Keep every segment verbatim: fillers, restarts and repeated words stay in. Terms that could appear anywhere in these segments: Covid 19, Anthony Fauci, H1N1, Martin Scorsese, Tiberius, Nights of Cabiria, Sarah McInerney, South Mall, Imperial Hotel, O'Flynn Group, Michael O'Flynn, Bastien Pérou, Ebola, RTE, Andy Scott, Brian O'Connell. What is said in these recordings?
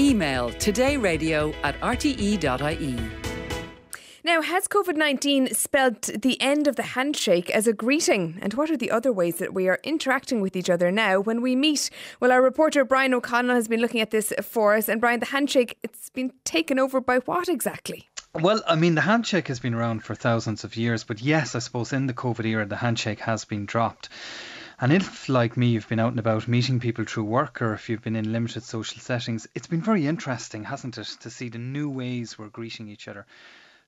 Email todayradio at r t e dot i e. Now, has COVID nineteen spelt the end of the handshake as a greeting? And what are the other ways that we are interacting with each other now when we meet? Well, our reporter Brian O'Connell has been looking at this for us. And Brian, the handshake, it's been taken over by what exactly? Well, I mean, the handshake has been around for thousands of years. But yes, I suppose in the COVID era, the handshake has been dropped. And if, like me, you've been out and about meeting people through work, or if you've been in limited social settings, it's been very interesting, hasn't it, to see the new ways we're greeting each other.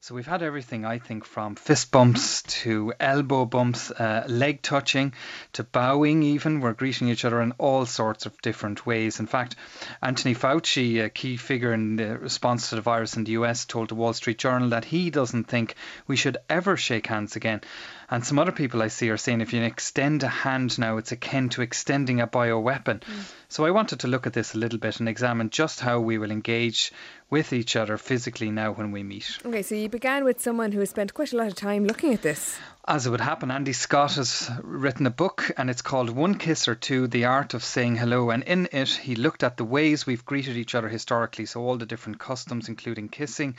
So we've had everything, I think, from fist bumps to elbow bumps, uh, leg touching to bowing even. We're greeting each other in all sorts of different ways. In fact, Anthony Fauci, a key figure in the response to the virus in the U S, told the Wall Street Journal that he doesn't think we should ever shake hands again. And some other people I see are saying if you extend a hand now, it's akin to extending a bioweapon. Mm. So I wanted to look at this a little bit and examine just how we will engage with each other physically now when we meet. Okay, so you began with someone who has spent quite a lot of time looking at this. As it would happen, Andy Scott has written a book and it's called One Kiss or Two, The Art of Saying Hello. And in it, he looked at the ways we've greeted each other historically, so all the different customs, including kissing.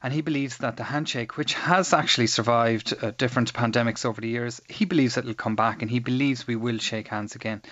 And he believes that the handshake, which has actually survived uh, different pandemics over the years, he believes it'll come back and he believes we will shake hands again.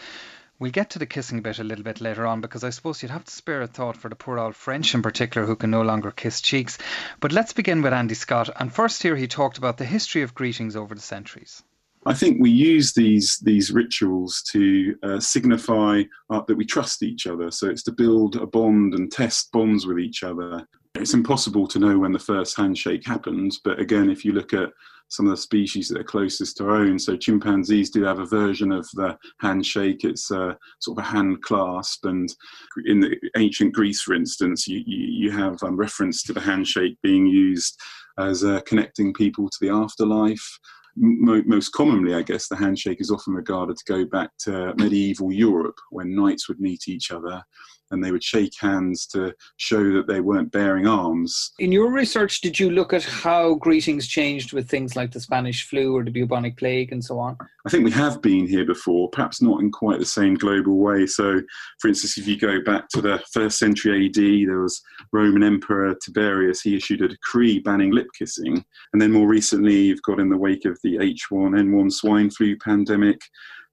We'll get to the kissing bit a little bit later on because I suppose you'd have to spare a thought for the poor old French in particular who can no longer kiss cheeks. But let's begin with Andy Scott. And first here he talked about the history of greetings over the centuries. I think we use these these rituals to uh, signify uh, that we trust each other. So it's to build a bond and test bonds with each other. It's impossible to know when the first handshake happened. But again, if you look at some of the species that are closest to our own. So chimpanzees do have a version of the handshake. It's a, sort of a hand clasp. And in the ancient Greece, for instance, you, you, you have um, reference to the handshake being used as uh, connecting people to the afterlife. Most commonly, I guess, the handshake is often regarded to go back to medieval Europe when knights would meet each other and they would shake hands to show that they weren't bearing arms. In your research, did you look at how greetings changed with things like the Spanish flu or the bubonic plague and so on? I think we have been here before, perhaps not in quite the same global way. So, for instance, if you go back to the first century A D, there was Roman Emperor Tiberius. He issued a decree banning lip kissing. And then more recently, you've got in the wake of the H one N one swine flu pandemic,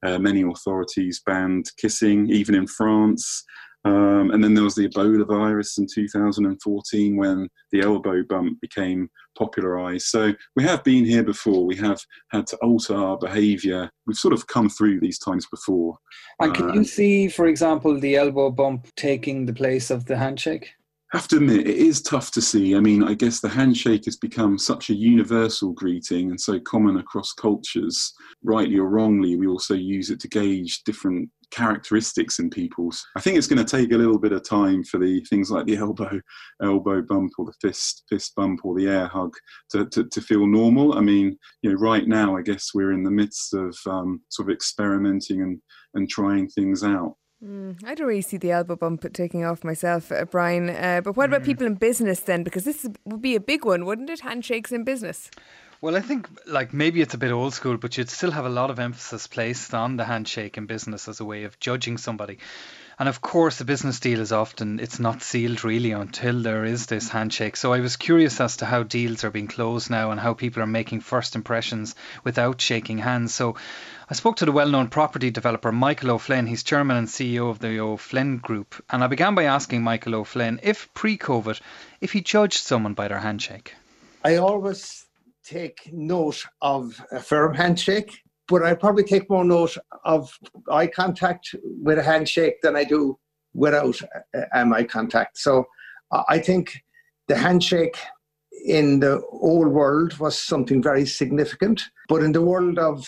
uh, many authorities banned kissing, even in France. Um, and then there was the Ebola virus in two thousand fourteen when the elbow bump became popularised. So we have been here before. We have had to alter our behaviour. We've sort of come through these times before. And can uh, you see, for example, the elbow bump taking the place of the handshake? I have to admit, it is tough to see. I mean, I guess the handshake has become such a universal greeting and so common across cultures. Rightly or wrongly, we also use it to gauge different characteristics in people's. I think it's going to take a little bit of time for the things like the elbow elbow bump or the fist fist bump or the air hug to, to, to feel normal. I mean, you know, right now, I guess we're in the midst of um, sort of experimenting and, and trying things out. Mm, I don't really see the elbow bump taking off myself, uh, Brian. Uh, but what mm. about people in business then? Because this would be a big one, wouldn't it? Handshakes in business. Well, I think like maybe it's a bit old school, but you'd still have a lot of emphasis placed on the handshake in business as a way of judging somebody. And of course, a business deal is often, it's not sealed really until there is this handshake. So I was curious as to how deals are being closed now and how people are making first impressions without shaking hands. So I spoke to the well-known property developer, Michael O'Flynn. He's chairman and C E O of the O'Flynn Group. And I began by asking Michael O'Flynn if pre-COVID, if he judged someone by their handshake. I always take note of a firm handshake, but I probably take more note of eye contact with a handshake than I do without um, eye contact. So I think the handshake in the old world was something very significant, but in the world of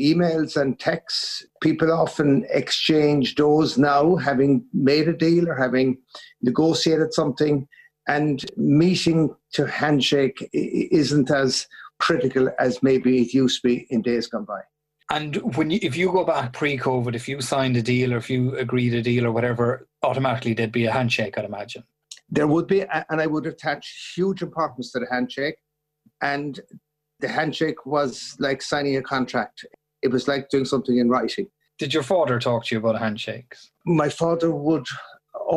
emails and texts, people often exchange those now, having made a deal or having negotiated something, and meeting to handshake isn't as critical as maybe it used to be in days gone by. And when you, if you go back pre-COVID, if you signed a deal or if you agreed a deal or whatever, automatically there'd be a handshake, I'd imagine. There would be, and I would attach huge importance to the handshake. And the handshake was like signing a contract. It was like doing something in writing. Did your father talk to you about handshakes? My father would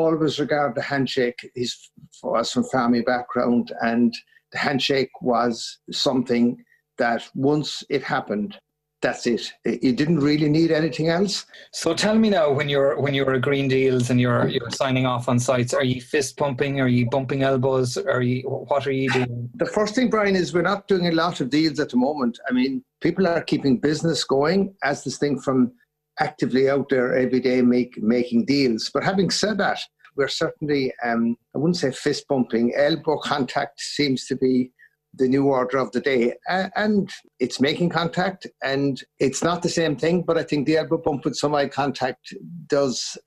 always regard the handshake. He's for us from family background, and the handshake was something that once it happened, that's it. You didn't really need anything else. So tell me now, when you're when you're agreeing deals and you're you're signing off on sites, are you fist pumping? Are you bumping elbows? Are you what are you doing? The first thing, Brian, is we're not doing a lot of deals at the moment. I mean, people are keeping business going as this thing from actively out there every day make, making deals. But having said that, we're certainly um, I wouldn't say fist bumping. Elbow contact seems to be the new order of the day, and it's making contact, and it's not the same thing, but I think the elbow bump with some eye contact does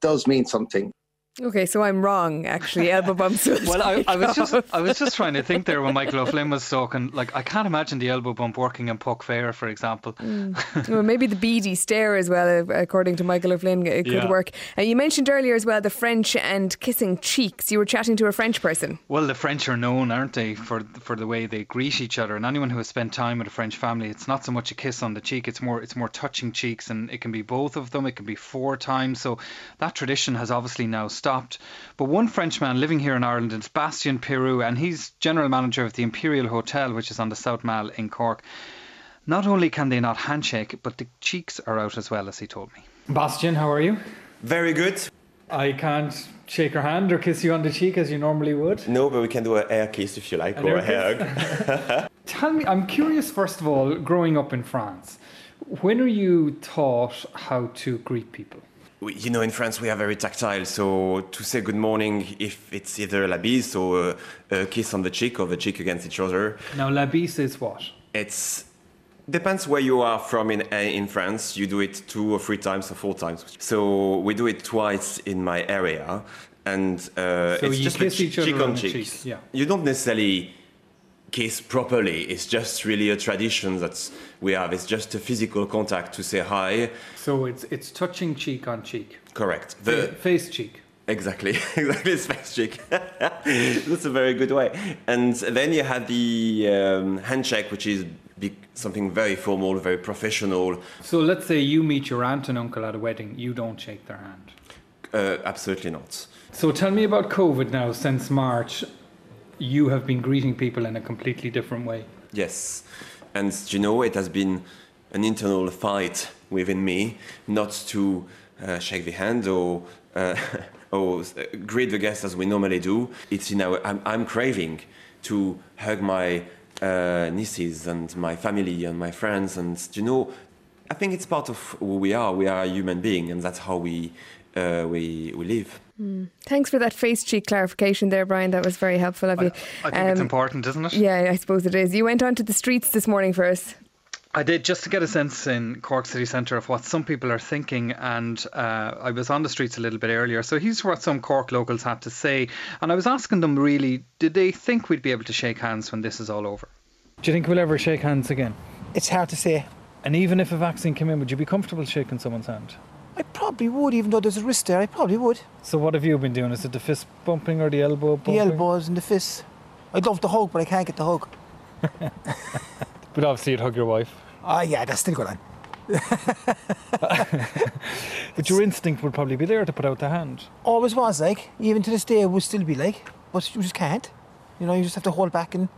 does mean something. Okay, so I'm wrong, actually. Elbow bumps. Well, I, I was just I was just trying to think there when Michael O'Flynn was talking. Like, I can't imagine the elbow bump working in Puck Fair, for example. Mm. Well, maybe the beady stare as well, according to Michael O'Flynn, it could yeah. work. Uh, you mentioned earlier as well the French and kissing cheeks. You were chatting to a French person. Well, the French are known, aren't they, for for the way they greet each other. And anyone who has spent time with a French family, it's not so much a kiss on the cheek. It's more it's more touching cheeks, and it can be both of them. It can be four times. So that tradition has obviously now stopped. But one Frenchman living here in Ireland is Bastien Pérou, and he's general manager of the Imperial Hotel, which is on the South Mall in Cork. Not only can they not handshake, but the cheeks are out as well, as he told me. Bastien, how are you? Very good. I can't shake your hand or kiss you on the cheek as you normally would. No, but we can do a hair kiss if you like, an or a hug. Tell me, I'm curious, first of all, growing up in France, when are you taught how to greet people? You know, in France, we are very tactile. So to say good morning, if it's either la bise or a kiss on the cheek or the cheek against each other. Now, la bise is what? It's depends where you are from in in France. You do it two or three times or four times. So we do it twice in my area. And uh, so it's you just kiss ch- each other cheek on, on cheek. cheek. Yeah. You don't necessarily kiss properly. It's just really a tradition that we have. It's just a physical contact to say hi. So it's it's touching cheek on cheek. Correct. The F- face cheek. Exactly. Exactly. It's face cheek. That's a very good way. And then you have the um, handshake, which is be- something very formal, very professional. So let's say you meet your aunt and uncle at a wedding. You don't shake their hand. Uh, absolutely not. So tell me about COVID now. Since March, you have been greeting people in a completely different way. Yes. And, you know, it has been an internal fight within me not to uh, shake the hand or uh, or greet the guests as we normally do. It's, you know, I'm, I'm craving to hug my uh, nieces and my family and my friends. And, you know, I think it's part of who we are. We are a human being, and that's how we uh, we we live. Mm. Thanks for that face cheek clarification there, Brian. That was very helpful of you. I, I think um, it's important, isn't it? Yeah, I suppose it is. You went onto the streets this morning for us. I did, just to get a sense in Cork city centre of what some people are thinking, and uh, I was on the streets a little bit earlier. So here's what some Cork locals had to say, and I was asking them really, did they think we'd be able to shake hands when this is all over? Do you think we'll ever shake hands again? It's hard to say. And even if a vaccine came in, would you be comfortable shaking someone's hand? I probably would, even though there's a risk there, I probably would. So what have you been doing? Is it the fist bumping or the elbow bumping? The elbows and the fists. I'd love the hug, but I can't get the hug. But obviously you'd hug your wife. Ah, oh, yeah, that's still going on. But your instinct would probably be there to put out the hand. Always was, like. Even to this day, it would still be, like. But you just can't. You know, you just have to hold back and,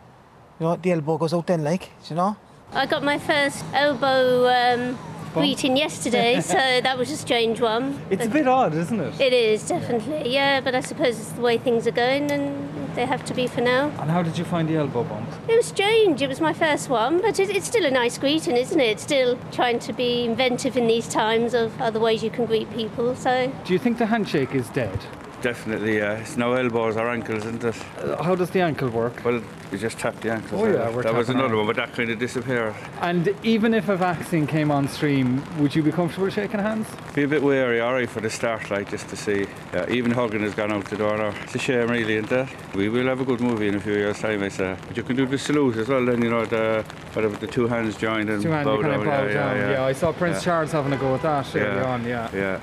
you know, the elbow goes out then, like, you know. I got my first elbow... Um... greeting yesterday, so that was a strange one. It's a bit odd, isn't it? It is, definitely. Yeah, but I suppose it's the way things are going and they have to be for now. And how did you find the elbow bump? It was strange. It was my first one, but it, it's still a nice greeting, isn't it? It's still trying to be inventive in these times of other ways you can greet people, so... Do you think the handshake is dead? Definitely, yeah. It's no elbows or ankles, isn't it? Uh, how does the ankle work? Well, you just tap the ankles. Oh, yeah, we're that was another on. one, but that kind of disappeared. And even if a vaccine came on stream, would you be comfortable shaking hands? Be a bit wary, all right, for the start, like, just to see. Yeah, even hugging has gone out the door now. It's a shame, really, isn't it? We will have a good movie in a few years' time, I say. But you can do the salute as well, then, you know, the whatever, the two hands joined and bow down. Kind of yeah, yeah, yeah. yeah, I saw Prince yeah. Charles having a go at that early yeah. on, yeah. Yeah.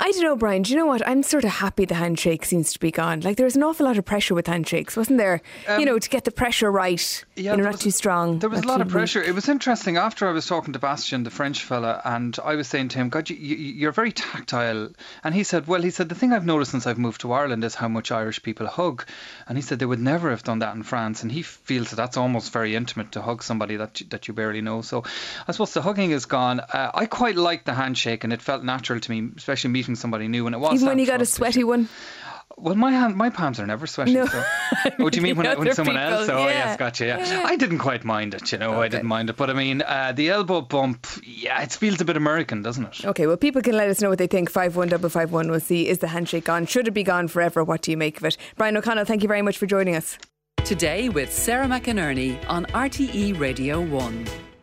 I don't know, Brian, do you know what? I'm sort of happy the handshake seems to be gone. Like, there was an awful lot of pressure with handshakes, wasn't there? Um, you know, to get the pressure right. Yeah, you know, not was, too strong. There was a lot of pressure. Weak. It was interesting. After I was talking to Bastien, the French fella, and I was saying to him, God, you, you, you're very tactile. And he said, well, he said, the thing I've noticed since I've moved to Ireland is how much Irish people hug. And he said they would never have done that in France. And he feels that that's almost very intimate to hug somebody that you, that you barely know. So I suppose the hugging is gone. Uh, I quite liked the handshake, and it felt natural to me, especially meeting somebody new. And it was even when you got a sweaty one. Well, my hand, my palms are never sweaty. No. So. What do you mean when, I, when someone people, else? Oh, yeah. yes, gotcha. Yeah. Yeah, yeah. I didn't quite mind it, you know. Okay. I didn't mind it. But I mean, uh, the elbow bump, yeah, it feels a bit American, doesn't it? OK, well, people can let us know what they think. five one double five one, we'll see. Is the handshake gone? Should it be gone forever? What do you make of it? Brian O'Connell, thank you very much for joining us. Today with Sarah McInerney on R T E Radio one.